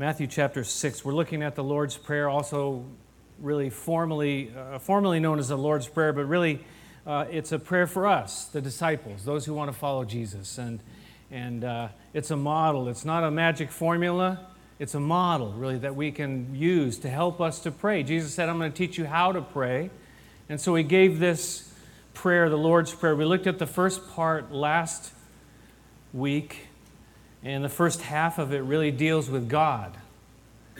Matthew chapter 6. We're looking at the Lord's Prayer, also really formally known as the Lord's Prayer, but really it's a prayer for us, the disciples, those who want to follow Jesus. And it's a model. It's not a magic formula. It's a model, really, that we can use to help us to pray. Jesus said, I'm going to teach you how to pray. And so he gave this prayer, the Lord's Prayer. We looked at the first part last week, and the first half of it really deals with God.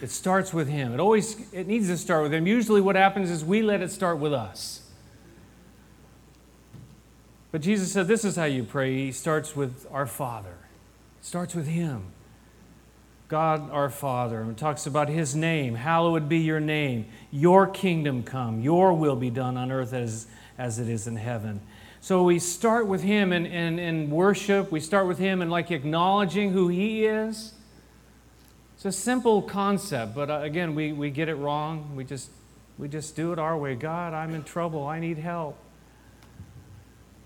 It starts with Him. It needs to start with Him. Usually what happens is we let it start with us. But Jesus said, this is how you pray. He starts with our Father. It starts with Him. God, our Father. And it talks about His name. Hallowed be your name. Your kingdom come. Your will be done on earth as it is in heaven. So we start with Him in worship. We start with Him in acknowledging who He is. It's a simple concept, but again, we get it wrong. We just do it our way. God, I'm in trouble. I need help.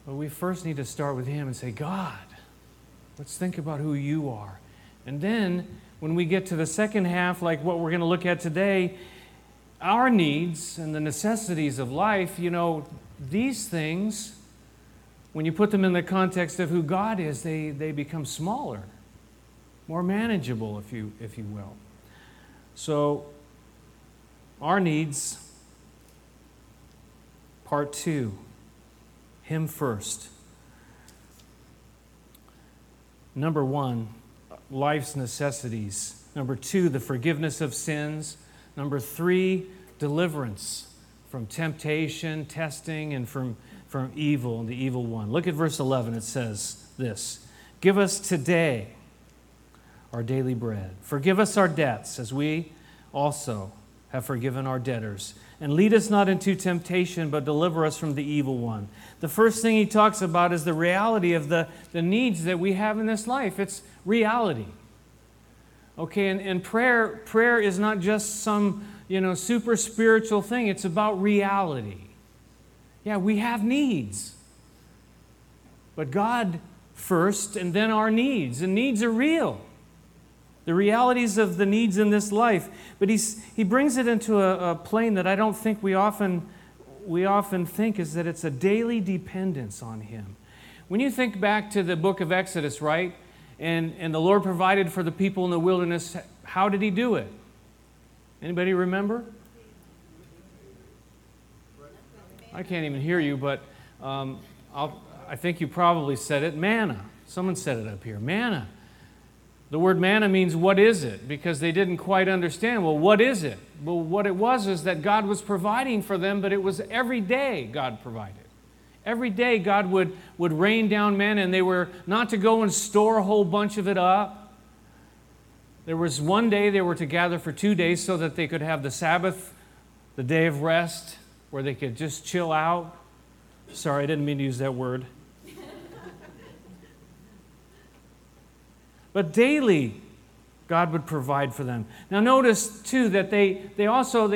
But we first need to start with Him and say, God, let's think about who You are. And then, when we get to the second half, like what we're going to look at today, our needs and the necessities of life, these things, when you put them in the context of who God is, they become smaller, more manageable, if you will. So, our needs, part 2, Him first. Number 1, life's necessities. Number 2, the forgiveness of sins. Number 3, deliverance from temptation, testing, and from evil and the evil one. Look at verse 11. It says this, give us today our daily bread. Forgive us our debts as we also have forgiven our debtors. And lead us not into temptation, but deliver us from the evil one. The first thing he talks about is the reality of the needs that we have in this life. It's reality. Okay, and prayer is not just some, super spiritual thing. It's about reality. Yeah, we have needs. But God first, and then our needs. And needs are real. The realities of the needs in this life. But he brings it into a plane that I don't think we often think, is that it's a daily dependence on Him. When you think back to the book of Exodus, right? And the Lord provided for the people in the wilderness. How did He do it? Anybody remember? I can't even hear you, but I think you probably said it. Manna. Someone said it up here. Manna. The word manna means what is it? Because they didn't quite understand. Well, what is it? Well, what it was is that God was providing for them, but it was every day God provided. Every day God would rain down manna, and they were not to go and store a whole bunch of it up. There was one day they were to gather for 2 days so that they could have the Sabbath, the day of rest, where they could just chill out. Sorry, I didn't mean to use that word. But daily, God would provide for them. Now notice, too, that they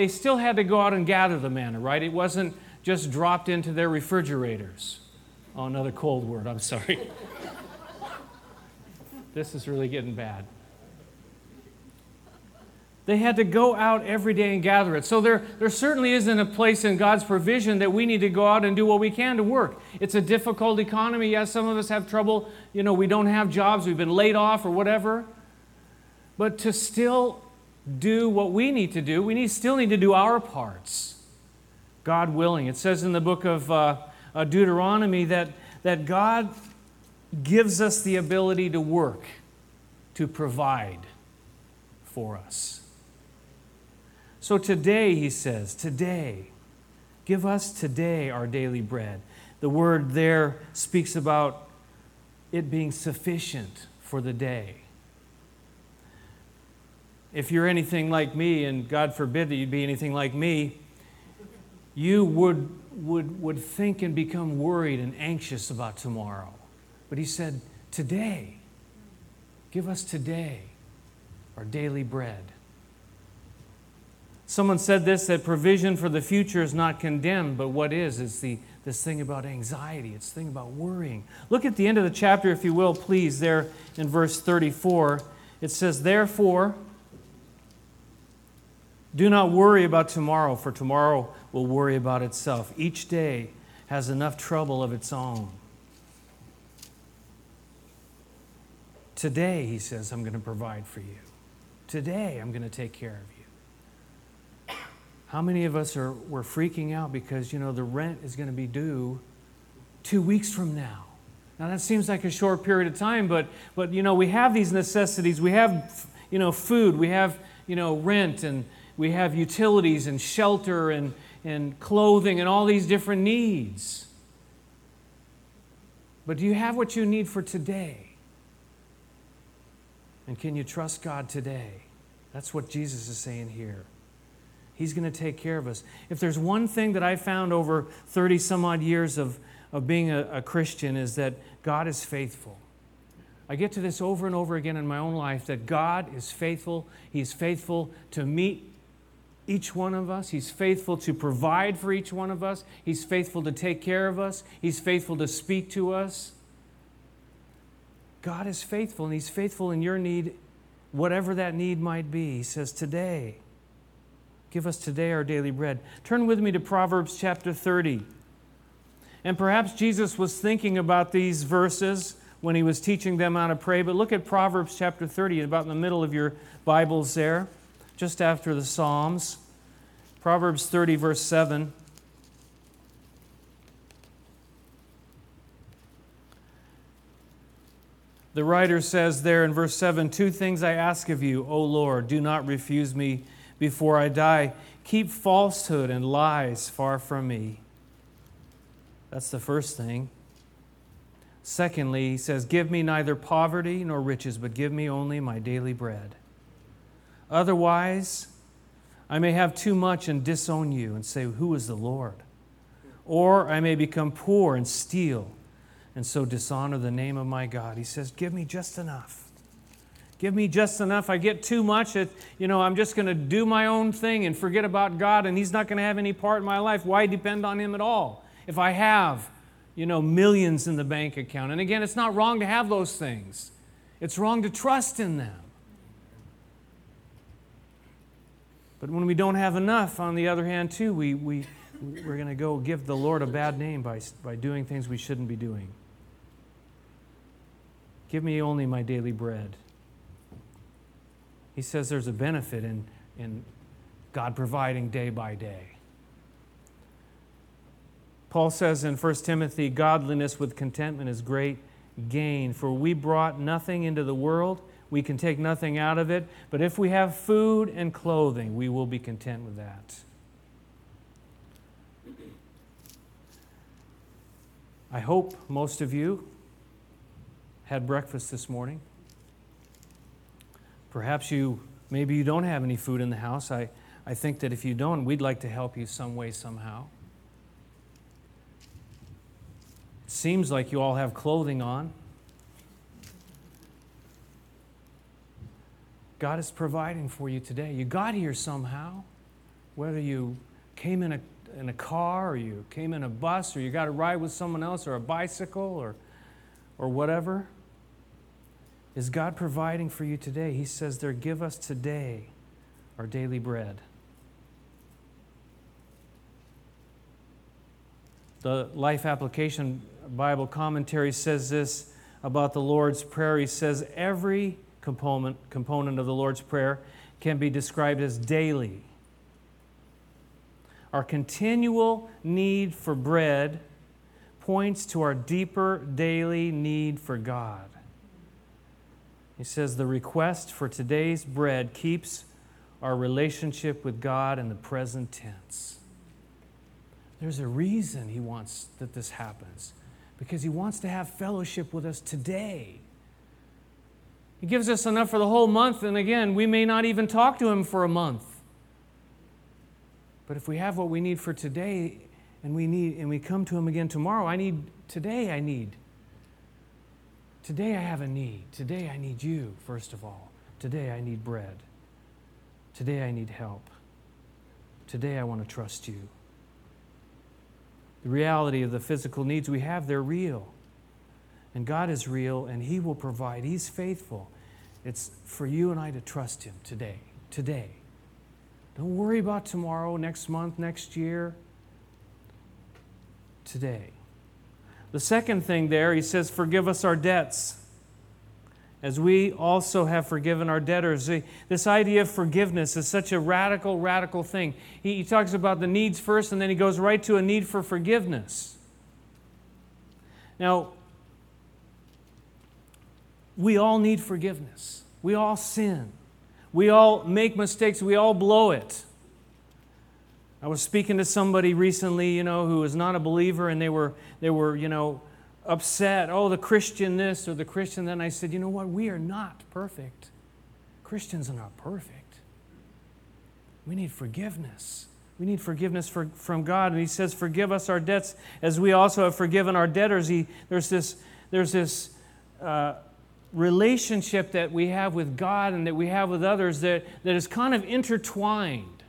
still had to go out and gather the manna, right? It wasn't just dropped into their refrigerators. Oh, another cold word, I'm sorry. This is really getting bad. They had to go out every day and gather it. So there certainly isn't a place in God's provision that we need to go out and do what we can to work. It's a difficult economy. Yes, some of us have trouble. We don't have jobs. We've been laid off or whatever. But to still do what we need to do, we still need to do our parts, God willing. It says in the book of Deuteronomy that God gives us the ability to work, to provide for us. So today, he says, today, give us today our daily bread. The word there speaks about it being sufficient for the day. If you're anything like me, and God forbid that you'd be anything like me, you would think and become worried and anxious about tomorrow. But he said, today, give us today our daily bread. Someone said this, that provision for the future is not condemned, but what is? It's this thing about anxiety. It's the thing about worrying. Look at the end of the chapter, if you will, please, there in verse 34. It says, therefore, Do not worry about tomorrow, for tomorrow will worry about itself. Each day has enough trouble of its own. Today, he says, I'm going to provide for you. Today, I'm going to take care of you. How many of us we're freaking out because, the rent is going to be due 2 weeks from now? Now, that seems like a short period of time, but we have these necessities. We have, food. We have, rent, and we have utilities and shelter and clothing and all these different needs. But do you have what you need for today? And can you trust God today? That's what Jesus is saying here. He's going to take care of us. If there's one thing that I found over 30 some odd years of being a Christian, is that God is faithful. I get to this over and over again in my own life, that God is faithful. He's faithful to meet each one of us. He's faithful to provide for each one of us. He's faithful to take care of us. He's faithful to speak to us. God is faithful, and He's faithful in your need, whatever that need might be. He says, today, give us today our daily bread. Turn with me to Proverbs chapter 30. And perhaps Jesus was thinking about these verses when He was teaching them how to pray, but look at Proverbs chapter 30, about in the middle of your Bibles there, just after the Psalms. Proverbs 30, verse 7. The writer says there in verse 7, two things I ask of you, O Lord, do not refuse me before I die. Keep falsehood and lies far from me. That's the first thing. Secondly, he says, give me neither poverty nor riches, but give me only my daily bread. Otherwise, I may have too much and disown you and say, who is the Lord? Or I may become poor and steal, and so dishonor the name of my God. He says, give me just enough. Give me just enough. I get too much. I'm just going to do my own thing and forget about God, and He's not going to have any part in my life. Why depend on Him at all? If I have, millions in the bank account. And again, it's not wrong to have those things. It's wrong to trust in them. But when we don't have enough, on the other hand, too, we're going to go give the Lord a bad name by doing things we shouldn't be doing. Give me only my daily bread. He says there's a benefit in God providing day by day. Paul says in 1 Timothy, godliness with contentment is great gain, for we brought nothing into the world, we can take nothing out of it, but if we have food and clothing, we will be content with that. I hope most of you had breakfast this morning. Perhaps maybe you don't have any food in the house. I think that if you don't, we'd like to help you some way, somehow. It seems like you all have clothing on. God is providing for you today. You got here somehow, whether you came in a car, or you came in a bus, or you got a ride with someone else, or a bicycle, or whatever. Is God providing for you today? He says there, give us today our daily bread. The Life Application Bible commentary says this about the Lord's Prayer. He says every component of the Lord's Prayer can be described as daily. Our continual need for bread points to our deeper daily need for God. He says the request for today's bread keeps our relationship with God in the present tense. There's a reason He wants that this happens, because He wants to have fellowship with us today. He gives us enough for the whole month, and again, we may not even talk to Him for a month. But if we have what we need for today, and we come to Him again tomorrow, today I have a need. Today I need you, first of all. Today I need bread. Today I need help. Today I want to trust you. The reality of the physical needs we have, they're real. And God is real, and He will provide. He's faithful. It's for you and I to trust Him today. Don't worry about tomorrow, next month, next year. Today. The second thing there, he says, forgive us our debts, as we also have forgiven our debtors. This idea of forgiveness is such a radical, radical thing. He talks about the needs first, and then he goes right to a need for forgiveness. Now, we all need forgiveness. We all sin. We all make mistakes. We all blow it. I was speaking to somebody recently, who was not a believer, and they were, upset. Oh, the Christian this or the Christian that. And I said, you know what? We are not perfect. Christians are not perfect. We need forgiveness. We need forgiveness from God. And he says, forgive us our debts as we also have forgiven our debtors. There's this relationship that we have with God and that we have with others that is kind of intertwined.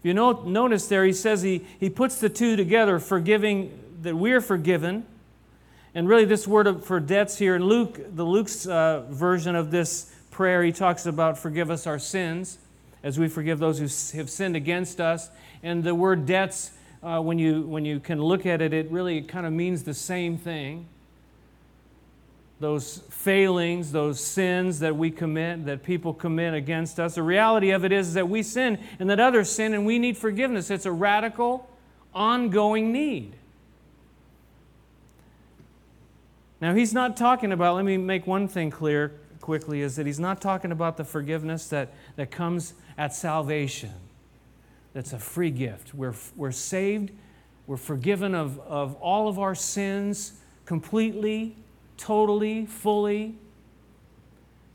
If you notice there, he says he puts the two together, forgiving that we're forgiven, and really this word for debts here in Luke's version of this prayer, he talks about forgive us our sins, as we forgive those who have sinned against us. And the word debts, when you can look at it, it really kind of means the same thing. Those failings, those sins that we commit, that people commit against us. The reality of it is that we sin and that others sin and we need forgiveness. It's a radical, ongoing need. Now, he's not talking about, let me make one thing clear quickly, is that he's not talking about the forgiveness that comes at salvation. That's a free gift. We're saved. We're forgiven of all of our sins completely, totally, fully,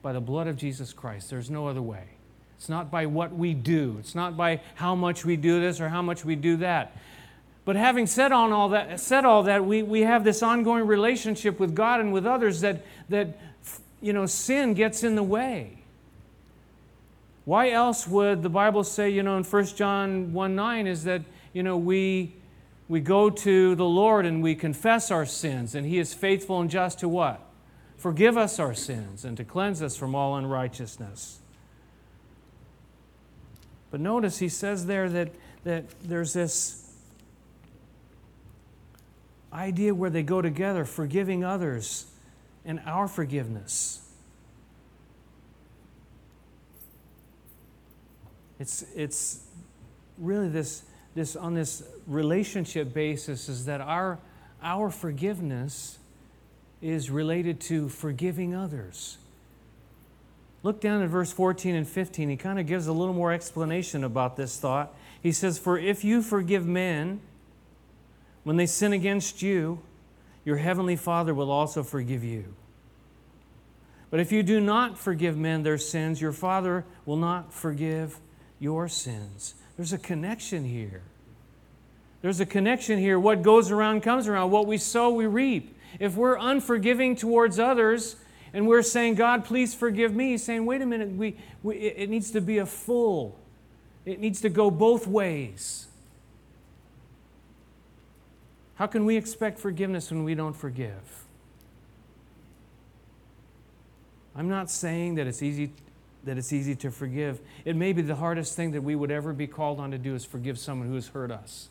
by the blood of Jesus Christ. There's no other way. It's not by what we do. It's not by how much we do this or how much we do that. But having said all that, we have this ongoing relationship with God and with others that sin gets in the way. Why else would the Bible say, in 1 John 1:9 is that, we go to the Lord and we confess our sins, and He is faithful and just to what? Forgive us our sins and to cleanse us from all unrighteousness. But notice he says there that there's this idea where they go together, forgiving others and our forgiveness. It's really this on this relationship basis is that our forgiveness is related to forgiving others. Look down at verse 14 and 15. He kind of gives a little more explanation about this thought. He says, for if you forgive men when they sin against you, your heavenly Father will also forgive you. But if you do not forgive men their sins, your Father will not forgive your sins. There's a connection here. There's a connection here. What goes around comes around. What we sow, we reap. If we're unforgiving towards others and we're saying, God, please forgive me, he's saying, wait a minute, it needs to be a full. It needs to go both ways. How can we expect forgiveness when we don't forgive? I'm not saying that it's easy to forgive. It may be the hardest thing that we would ever be called on to do is forgive someone who has hurt us.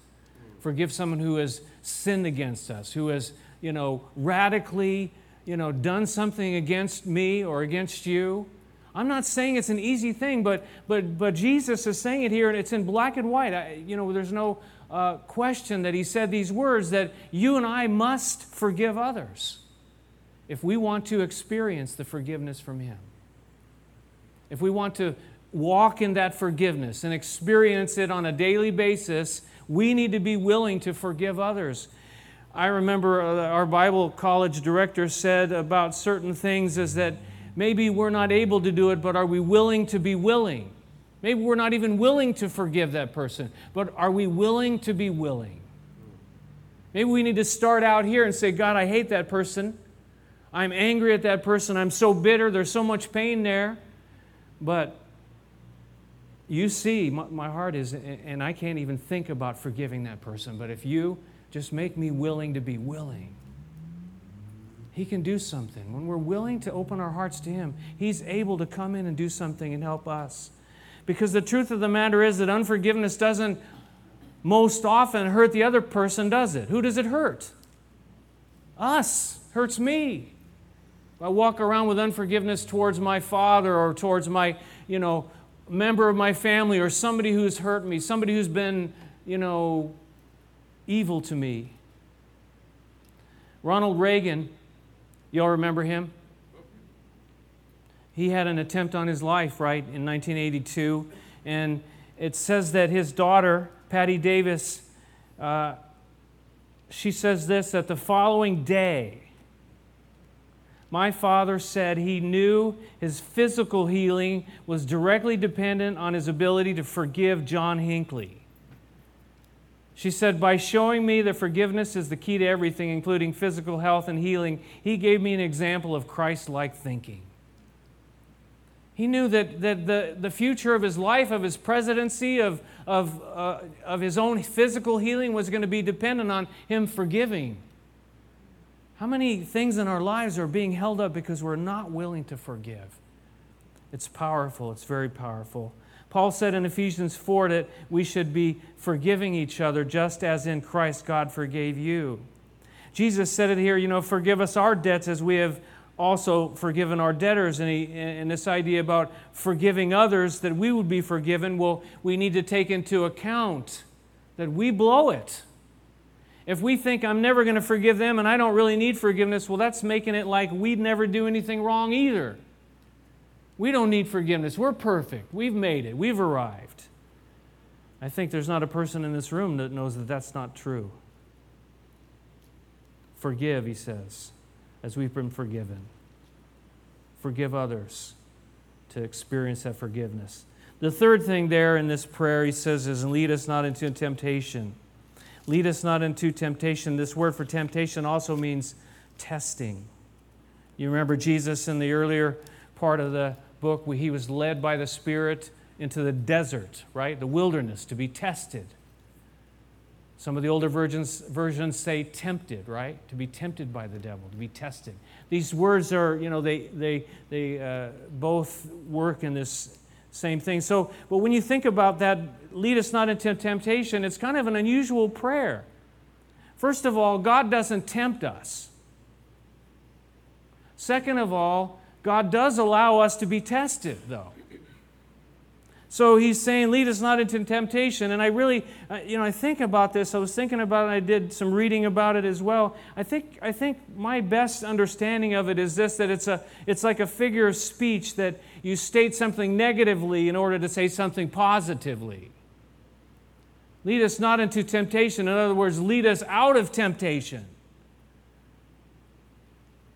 Forgive someone who has sinned against us, who has, radically, done something against me or against you. I'm not saying it's an easy thing, but Jesus is saying it here, and it's in black and white. There's no question that he said these words that you and I must forgive others if we want to experience the forgiveness from him. If we want to walk in that forgiveness and experience it on a daily basis, we need to be willing to forgive others. I remember our Bible college director said about certain things is that maybe we're not able to do it, but are we willing to be willing? Maybe we're not even willing to forgive that person, but are we willing to be willing? Maybe we need to start out here and say, God, I hate that person. I'm angry at that person. I'm so bitter. There's so much pain there. But you see, my heart is, and I can't even think about forgiving that person. But if you just make me willing to be willing, he can do something. When we're willing to open our hearts to him, he's able to come in and do something and help us. Because the truth of the matter is that unforgiveness doesn't most often hurt the other person, does it? Who does it hurt? Us. Hurts me. If I walk around with unforgiveness towards my father or towards my, member of my family or somebody who's hurt me, somebody who's been, evil to me. Ronald Reagan, y'all remember him? He had an attempt on his life, right, in 1982. And it says that his daughter, Patty Davis, she says this, that the following day, my father said he knew his physical healing was directly dependent on his ability to forgive John Hinckley. She said, by showing me that forgiveness is the key to everything, including physical health and healing, he gave me an example of Christ-like thinking. He knew that the future of his life, of his presidency, of his own physical healing was going to be dependent on him forgiving. How many things in our lives are being held up because we're not willing to forgive? It's powerful. It's very powerful. Paul said in Ephesians 4 that we should be forgiving each other just as in Christ God forgave you. Jesus said it here, forgive us our debts as we have also forgiven our debtors. And this idea about forgiving others that we would be forgiven, well, we need to take into account that we blow it. If we think I'm never going to forgive them and I don't really need forgiveness, well, that's making it like we'd never do anything wrong either. We don't need forgiveness. We're perfect. We've made it. We've arrived. I think there's not a person in this room that knows that that's not true. Forgive, he says, as we've been forgiven. Forgive others to experience that forgiveness. The third thing there in this prayer, he says, is lead us not into temptation. Lead us not into temptation. This word for temptation also means testing. You remember Jesus in the earlier part of the book where he was led by the Spirit into the desert, right? The wilderness to be tested. Some of the older versions say tempted, right? To be tempted by the devil, to be tested. These words are, they both work in this same thing. So, but when you think about that, lead us not into temptation, it's kind of an unusual prayer. First of all, God doesn't tempt us. Second of all, God does allow us to be tested, though. So he's saying, lead us not into temptation. And I really, I think about this. I was thinking about it. I did some reading about it as well. I think my best understanding of it is this, that it's like a figure of speech that you state something negatively in order to say something positively. Lead us not into temptation. In other words, lead us out of temptation.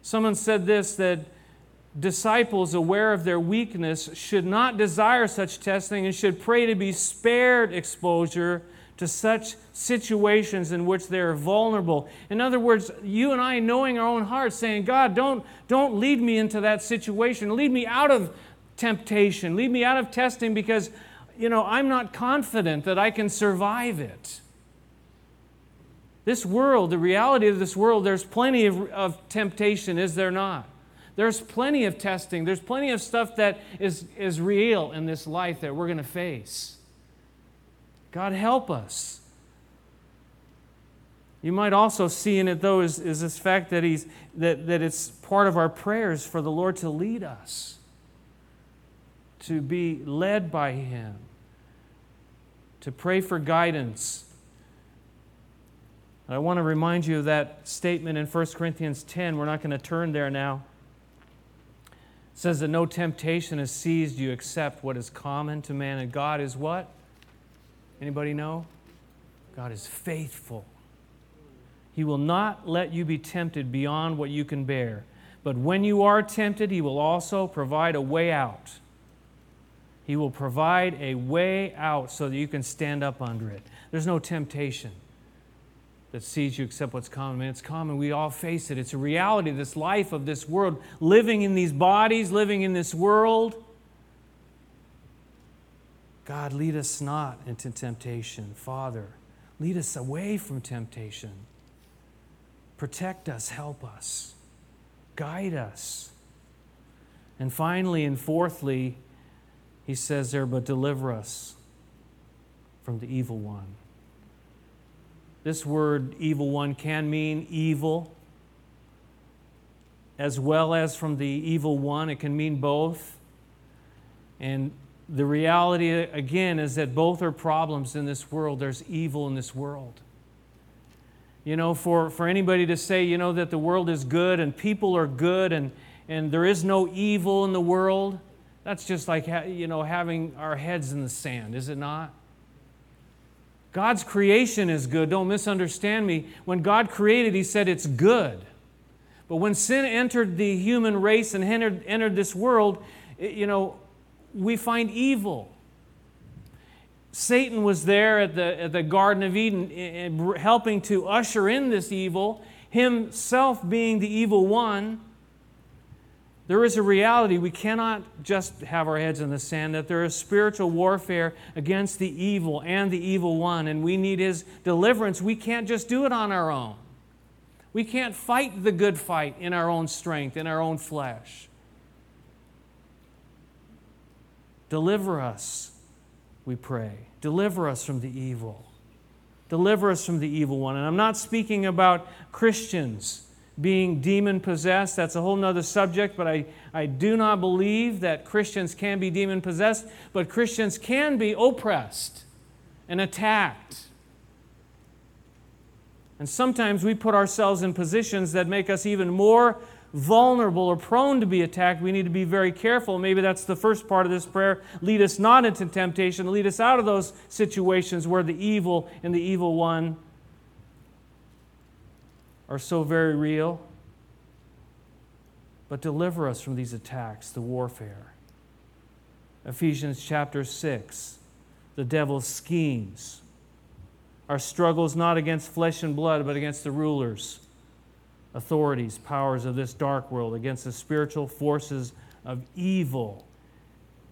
Someone said this, that disciples aware of their weakness should not desire such testing and should pray to be spared exposure to such situations in which they are vulnerable. In other words, you and I knowing our own hearts, saying, God, don't lead me into that situation. Lead me out of temptation. Lead me out of testing because, I'm not confident that I can survive it. This world, the reality of this world, there's plenty of temptation, is there not? There's plenty of testing. There's plenty of stuff that is real in this life that we're going to face. God help us. You might also see in it, though, is this fact that that it's part of our prayers for the Lord to lead us, to be led by Him, to pray for guidance. And I want to remind you of that statement in 1 Corinthians 10. We're not going to turn there now. It says that no temptation has seized you except what is common to man. And God is what? Anybody know? God is faithful. He will not let you be tempted beyond what you can bear. But when you are tempted, He will also provide a way out. He will provide a way out so that you can stand up under it. There's no temptation that sees you except what's common. Man, it's common. We all face it. It's a reality, this life of this world, living in these bodies, living in this world. God, lead us not into temptation. Father, lead us away from temptation. Protect us, help us, guide us. And finally and fourthly, He says there, but deliver us from the evil one. This word evil one can mean evil as well as from the evil one. It can mean both. And the reality, again, is that both are problems in this world. There's evil in this world. You know, for anybody to say, you know, that the world is good and people are good and there is no evil in the world, that's just like, you know, having our heads in the sand, is it not? God's creation is good. Don't misunderstand me. When God created, He said it's good. But when sin entered the human race and entered this world, you know, we find evil. Satan was there at the Garden of Eden helping to usher in this evil, himself being the evil one. There is a reality. We cannot just have our heads in the sand, that there is spiritual warfare against the evil and the evil one, and we need His deliverance. We can't just do it on our own. We can't fight the good fight in our own strength, in our own flesh. Deliver us, we pray. Deliver us from the evil. Deliver us from the evil one. And I'm not speaking about Christians being demon-possessed. That's a whole other subject, but I do not believe that Christians can be demon-possessed, but Christians can be oppressed and attacked. And sometimes we put ourselves in positions that make us even more vulnerable or prone to be attacked. We need to be very careful. Maybe that's the first part of this prayer. Lead us not into temptation. Lead us out of those situations where the evil and the evil one are so very real. But deliver us from these attacks, the warfare. Ephesians chapter 6, the devil's schemes. Our struggle is not against flesh and blood, but against the rulers, authorities, powers of this dark world, against the spiritual forces of evil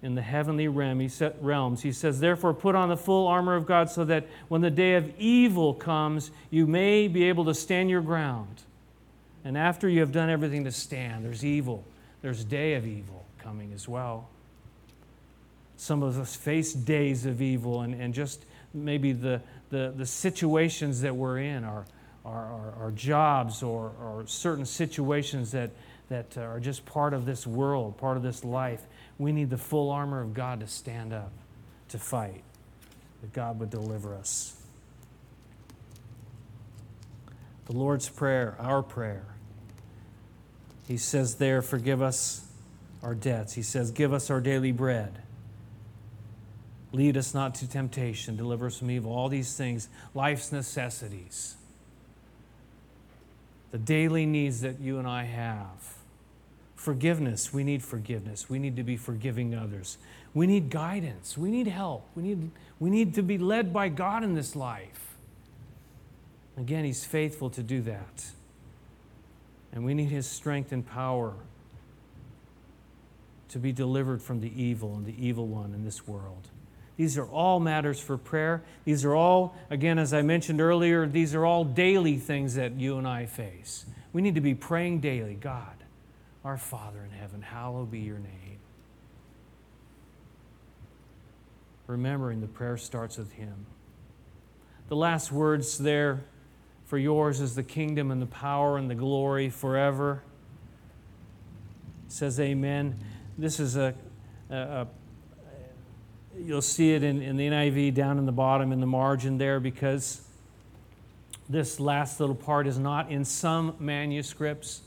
in the heavenly realms. He says, therefore, put on the full armor of God so that when the day of evil comes, you may be able to stand your ground. And after you have done everything to stand, there's evil. There's day of evil coming as well. Some of us face days of evil, and just maybe the situations that we're in, our jobs or certain situations that are just part of this world, part of this life. We need the full armor of God to stand up, to fight, that God would deliver us. The Lord's Prayer, our prayer. He says there, forgive us our debts. He says, give us our daily bread. Lead us not to temptation. Deliver us from evil. All these things, life's necessities. The daily needs that you and I have. Forgiveness. We need forgiveness. We need to be forgiving others. We need guidance. We need help. We need to be led by God in this life. Again, He's faithful to do that. And we need His strength and power to be delivered from the evil and the evil one in this world. These are all matters for prayer. These are all, again, as I mentioned earlier, these are all daily things that you and I face. We need to be praying daily. God, our Father in heaven, hallowed be your name. Remembering the prayer starts with Him. The last words there, for yours is the kingdom and the power and the glory forever. It says amen. This is you'll see it in the NIV down in the bottom in the margin there, because this last little part is not in some manuscripts.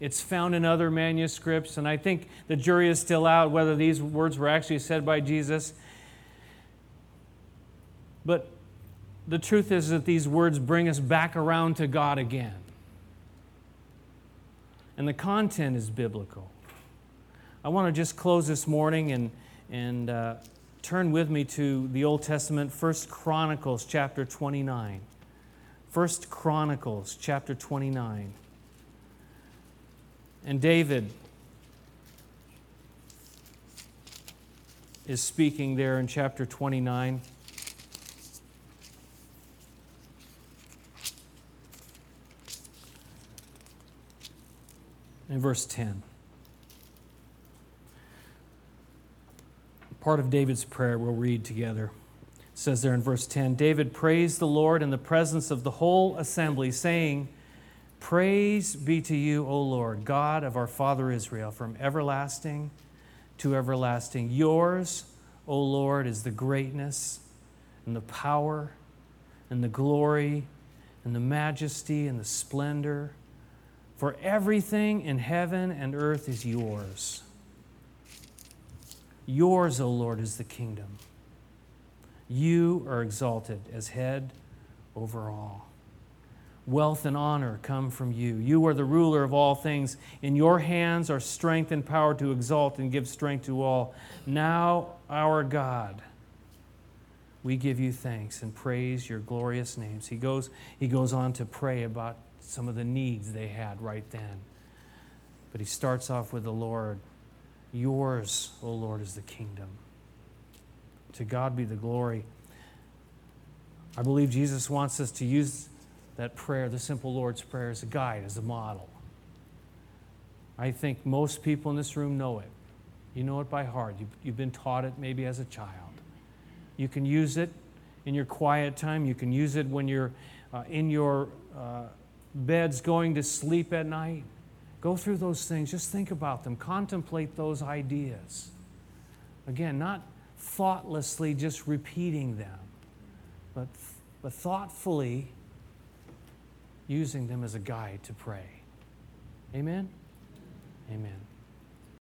It's found in other manuscripts, and I think the jury is still out whether these words were actually said by Jesus. But the truth is that these words bring us back around to God again. And the content is biblical. I want to just close this morning and turn with me to the Old Testament, 1 Chronicles chapter 29. 1 Chronicles chapter 29. And David is speaking there in chapter 29. In verse 10. part of David's prayer we'll read together. It says there in verse 10, David praised the Lord in the presence of the whole assembly, saying, Praise be to you, O Lord, God of our father Israel, from everlasting to everlasting. Yours, O Lord, is the greatness and the power and the glory and the majesty and the splendor, for everything in heaven and earth is yours. Yours, O Lord, is the kingdom. You are exalted as head over all. Wealth and honor come from you. You are the ruler of all things. In your hands are strength and power to exalt and give strength to all. Now, our God, we give you thanks and praise your glorious names. He goes on to pray about some of the needs they had right then. But he starts off with the Lord. Yours, O Lord, is the kingdom. To God be the glory. I believe Jesus wants us to use that prayer, the simple Lord's Prayer, as a guide, as a model. I think most people in this room know it. You know it by heart. You've been taught it maybe as a child. You can use it in your quiet time. You can use it when you're in your beds going to sleep at night. Go through those things. Just think about them. Contemplate those ideas. Again, not thoughtlessly just repeating them, but thoughtfully using them as a guide to pray. Amen? Amen.